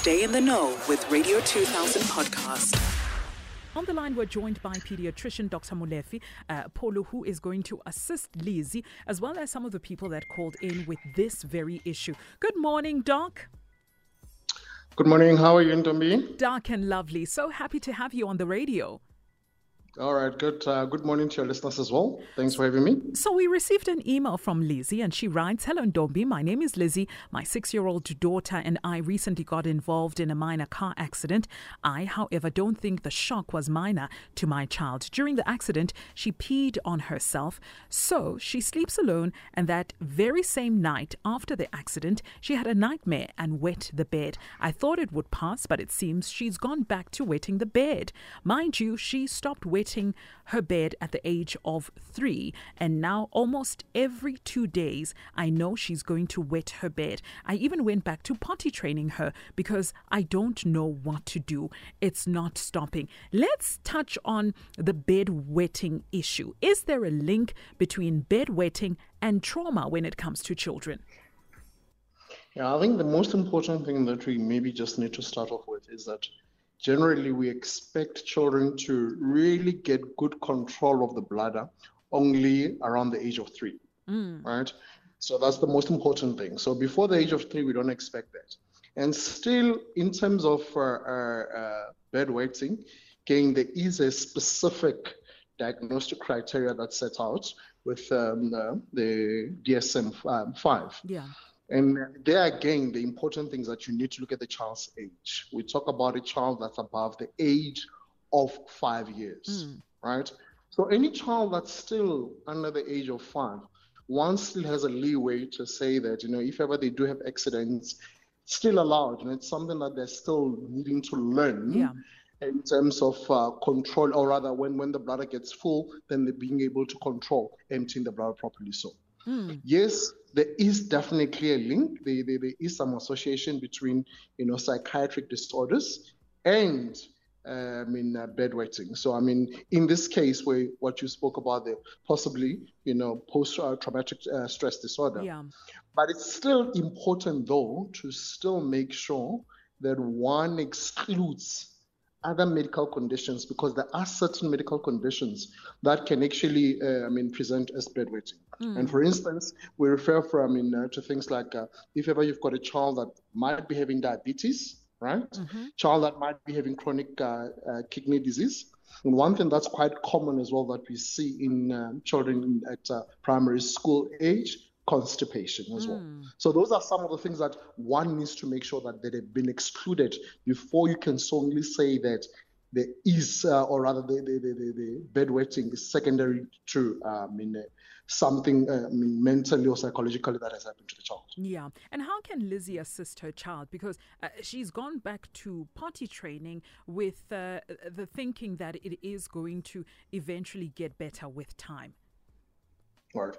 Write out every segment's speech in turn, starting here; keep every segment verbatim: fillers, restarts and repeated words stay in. Stay in the know with Radio two thousand Podcast. On the line, we're joined by paediatrician Doctor Molefi uh, Pholo, who is going to assist Lizzie, as well as some of the people that called in with this very issue. Good morning, Doc. Good morning. How are you, Ntombi? Doc and lovely. So happy to have you on the radio. All right. Good. Uh, good morning to your listeners as well. Thanks for having me. So we received an email from Lizzie, and she writes, "Hello, Ntombi. My name is Lizzie. My six-year-old daughter and I recently got involved in a minor car accident. I, however, don't think the shock was minor to my child. During the accident, she peed on herself. So she sleeps alone, and that very same night after the accident, she had a nightmare and wet the bed. I thought it would pass, but it seems she's gone back to wetting the bed. Mind you, she stopped wetting her bed at the age of three, and now almost every two days I know she's going to wet her bed. I even went back to potty training her because I don't know what to do. It's not stopping." Let's touch on the bed wetting issue. Is there a link between bed wetting and trauma when it comes to children? Yeah, I think the most important thing that we maybe just need to start off with is that generally, we expect children to really get good control of the bladder only around the age of three, mm. right? So that's the most important thing. So before the age of three, we don't expect that. And still, in terms of uh, uh, bed wetting, again, there is a specific diagnostic criteria that's set out with um, uh, the D S M five. Yeah. And there again, the important thing is that you need to look at the child's age. We talk about a child that's above the age of five years, mm. right? So any child that's still under the age of five, one still has a leeway to say that, you know, if ever they do have accidents, it's still allowed. And it's something that they're still needing to learn yeah. in terms of uh, control, or rather when, when the bladder gets full, then they're being able to control emptying the bladder properly. So mm. yes, there is definitely a link. There, there, there is some association between, you know, psychiatric disorders and, uh, I mean, uh, bedwetting. So, I mean, in this case, where what you spoke about, the possibly, you know, post-traumatic uh, stress disorder. Yeah. But it's still important, though, to still make sure that one excludes other medical conditions, because there are certain medical conditions that can actually, uh, I mean, present as bedwetting. Mm. And for instance, we refer from, I mean, uh, to things like uh, if ever you've got a child that might be having diabetes, right? Mm-hmm. Child that might be having chronic uh, uh, kidney disease. And one thing that's quite common as well that we see in uh, children at uh, primary school age, constipation as mm. well. So those are some of the things that one needs to make sure that they have been excluded before you can solely say that there is, uh, or rather the, the, the, the, the bedwetting is secondary to um, in, uh, something uh, I mean, mentally or psychologically that has happened to the child. Yeah. And how can Lizzie assist her child? Because uh, she's gone back to potty training with uh, the thinking that it is going to eventually get better with time. Right.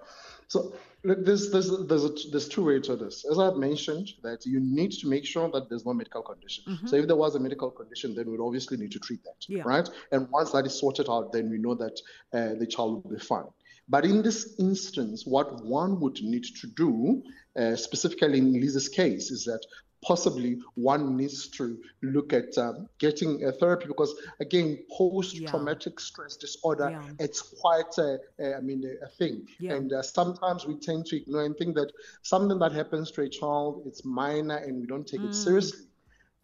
So look, there's there's there's, a, there's two ways to this. As I've mentioned, that you need to make sure that there's no medical condition. Mm-hmm. So if there was a medical condition, then we'd obviously need to treat that, yeah. right? And once that is sorted out, then we know that uh, the child will be fine. But in this instance, what one would need to do, uh, specifically in Lisa's case, is that possibly one needs to look at um, getting a therapy, because again, post-traumatic yeah. stress disorder, yeah. it's quite a, a, I mean, a thing. Yeah. And uh, sometimes we tend to ignore and think that something that happens to a child, it's minor and we don't take mm. it seriously.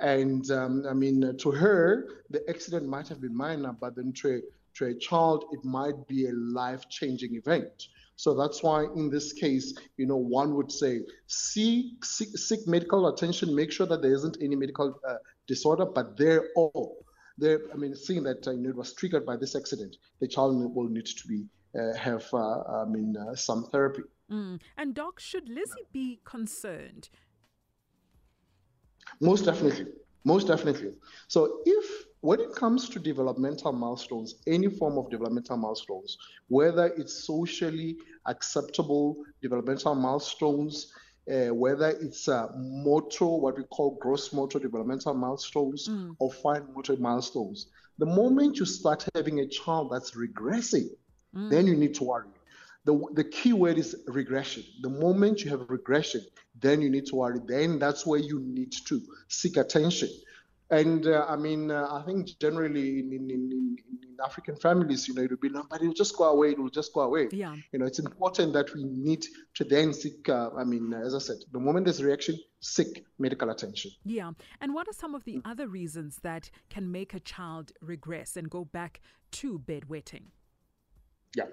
And um, I mean, to her, the accident might have been minor, but then to a, to a child, it might be a life-changing event. So that's why in this case, you know, one would say, seek, seek, seek medical attention, make sure that there isn't any medical uh, disorder, but they're all, they're, I mean, seeing that uh, you know, it was triggered by this accident, the child will need to be, uh, have, uh, I mean, uh, some therapy. Mm. And Doc, should Lizzie be concerned? Most definitely, most definitely. So if, when it comes to developmental milestones, any form of developmental milestones, whether it's socially acceptable developmental milestones, uh, whether it's uh, motor, what we call gross motor developmental milestones, mm. or fine motor milestones, the moment you start having a child that's regressing, mm. then you need to worry. The, the key word is regression. The moment you have regression, then you need to worry. Then that's where you need to seek attention. And uh, I mean, uh, I think generally in, in, in, in African families, you know, it'll be, no, but it'll just go away. It'll just go away. Yeah. You know, it's important that we need to then seek, uh, I mean, uh, as I said, the moment there's reaction, seek medical attention. Yeah. And what are some of the other reasons that can make a child regress and go back to bedwetting? Yeah.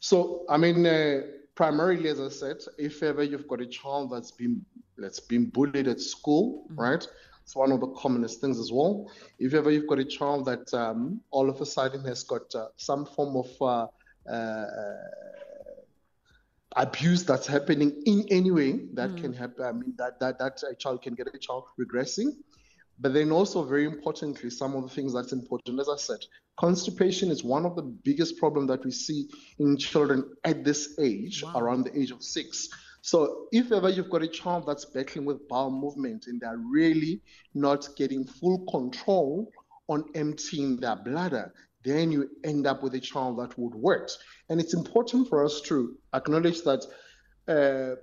So, I mean, uh, primarily, as I said, if ever you've got a child that's been, that's been bullied at school, mm-hmm. right? It's one of the commonest things as well. If ever you've got a child that um, all of a sudden has got uh, some form of uh, uh, abuse that's happening in any way that mm-hmm. can happen, I mean, that, that, that a child can get a child regressing. But then also, very importantly, some of the things that's important, as I said, constipation is one of the biggest problems that we see in children at this age, wow. around the age of six. So if ever you've got a child that's battling with bowel movement and they're really not getting full control on emptying their bladder, then you end up with a child that would work. And it's important for us to acknowledge that uh,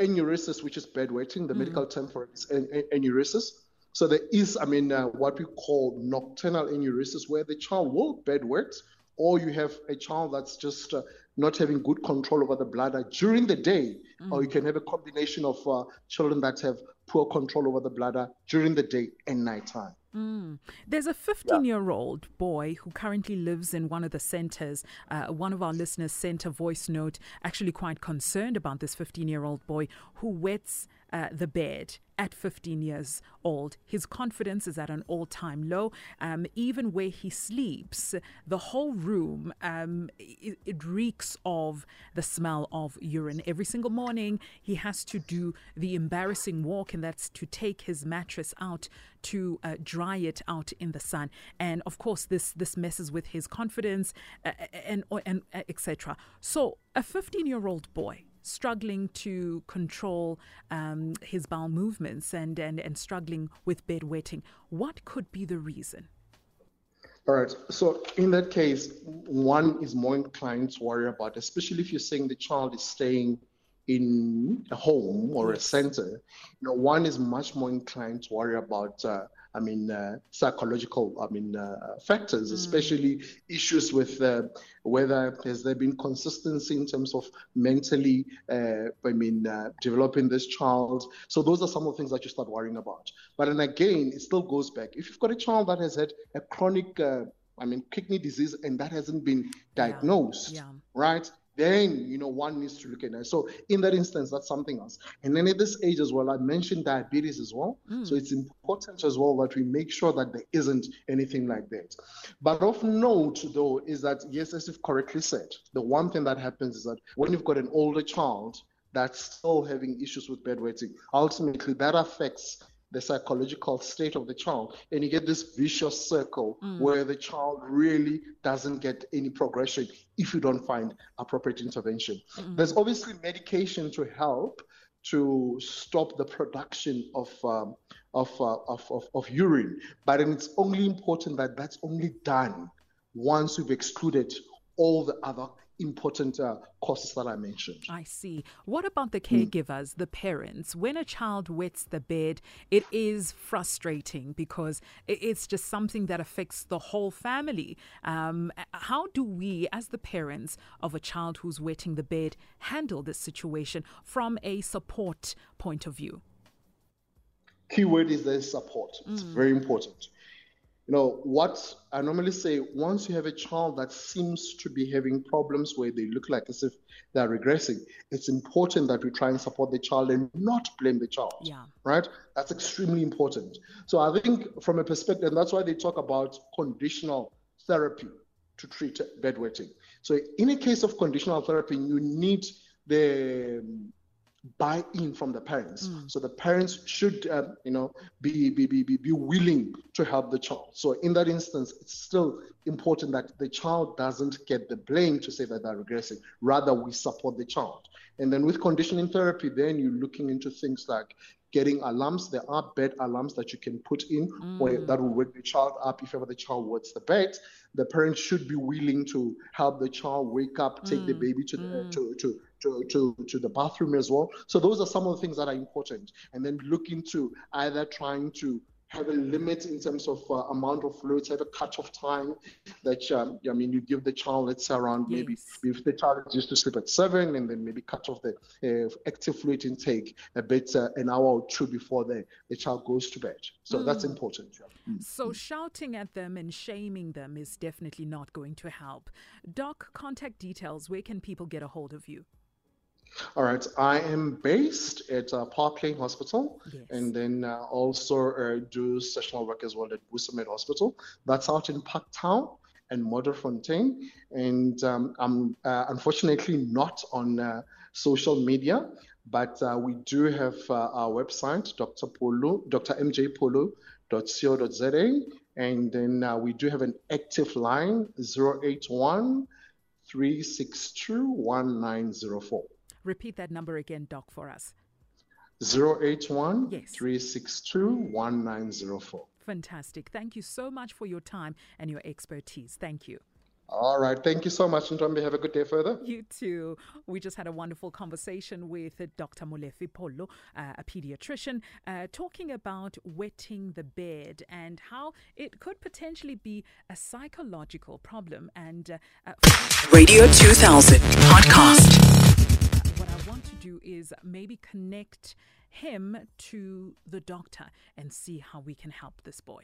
enuresis, which is bedwetting, the mm. medical term for it is en- en- enuresis. So there is, I mean, uh, what we call nocturnal enuresis, where the child will bedwet, or you have a child that's just uh, not having good control over the bladder during the day, mm. or you can have a combination of uh, children that have poor control over the bladder during the day and nighttime. Mm. There's a fifteen-year-old yeah. boy who currently lives in one of the centers. Uh, one of our listeners sent a voice note actually quite concerned about this fifteen-year-old boy who wets uh, the bed at fifteen years old. His confidence is at an all-time low. Um, even where he sleeps, the whole room, um, it, it reeks of the smell of urine. Every single morning, he has to do the embarrassing walk, and that's to take his mattress out to uh, dry it out in the sun. And of course, this this messes with his confidence uh, and, and uh, et cetera. So a fifteen-year-old boy struggling to control um, his bowel movements and, and, and struggling with bedwetting. What could be the reason? All right. So in that case, one is more inclined to worry about, especially if you're saying the child is staying in a home or a center, you know, one is much more inclined to worry about uh, I mean, uh, psychological, I mean, uh, factors, mm. especially issues with uh, whether has there been consistency in terms of mentally, uh, I mean, uh, developing this child. So those are some of the things that you start worrying about. But then again, it still goes back. If you've got a child that has had a chronic, uh, I mean, kidney disease, and that hasn't been diagnosed, yeah. Yeah. right? Then, you know, one needs to look at that. So in that instance, that's something else. And then at this age as well, I mentioned diabetes as well. Mm. So it's important as well that we make sure that there isn't anything like that. But of note, though, is that, yes, as you've correctly said, the one thing that happens is that when you've got an older child that's still having issues with bedwetting, ultimately that affects the psychological state of the child, and you get this vicious circle mm. where the child really doesn't get any progression if you don't find appropriate intervention. Mm. There's obviously medication to help to stop the production of um, of, uh, of of of urine, but it's only important that that's only done once we've excluded all the other important uh, causes that I mentioned. I see. What about the caregivers, mm. the parents? When a child wets the bed, it is frustrating because it's just something that affects the whole family. Um, how do we, as the parents of a child who's wetting the bed, handle this situation from a support point of view? Key word is there's support. Mm. It's very important. You know, what I normally say, once you have a child that seems to be having problems where they look like as if they're regressing, it's important that we try and support the child and not blame the child, yeah. right? That's extremely important. So I think from a perspective, and that's why they talk about conditional therapy to treat bedwetting. So in a case of conditional therapy, you need the buy-in from the parents. Mm. So the parents should, um, you know, be, be be be willing to help the child. So in that instance, it's still important that the child doesn't get the blame to say that they're regressing. Rather, we support the child. And then with conditioning therapy, then you're looking into things like getting alarms. There are bed alarms that you can put in mm. or that will wake the child up if ever the child wants the bed. The parents should be willing to help the child wake up, take mm. the baby to, mm. the, to, to, to, to, to the bathroom as well. So those are some of the things that are important. And then look into either trying to have a limit in terms of uh, amount of fluids, have a cut-off time that, um, I mean, you give the child, let's say around yes. maybe if the child is used to sleep at seven, and then maybe cut off the uh, active fluid intake a bit, uh, an hour or two before the, the child goes to bed. So mm. that's important. Yeah. Mm. So shouting at them and shaming them is definitely not going to help. Doc, contact details, where can people get a hold of you? All right. I am based at uh, Park Lane Hospital yes. and then uh, also uh, do sessional work as well at Busamed Hospital. That's out in Parktown and Modderfontein. And um, I'm uh, unfortunately not on uh, social media, but uh, we do have uh, our website, Doctor Pholo, D R M J pholo dot co dot z a. And then uh, we do have an active line, zero eight one, three six two, one nine zero four. Repeat that number again, Doc, for us. zero eight one, three six two, one nine zero four. Fantastic. Thank you so much for your time and your expertise. Thank you. All right. Thank you so much, Ntombi. Have a good day further. You too. We just had a wonderful conversation with Doctor Molefi Pholo, uh, a paediatrician, uh, talking about wetting the bed and how it could potentially be a psychological problem. And uh, uh, Radio two thousand Podcast. Want to do is maybe connect him to the doctor and see how we can help this boy.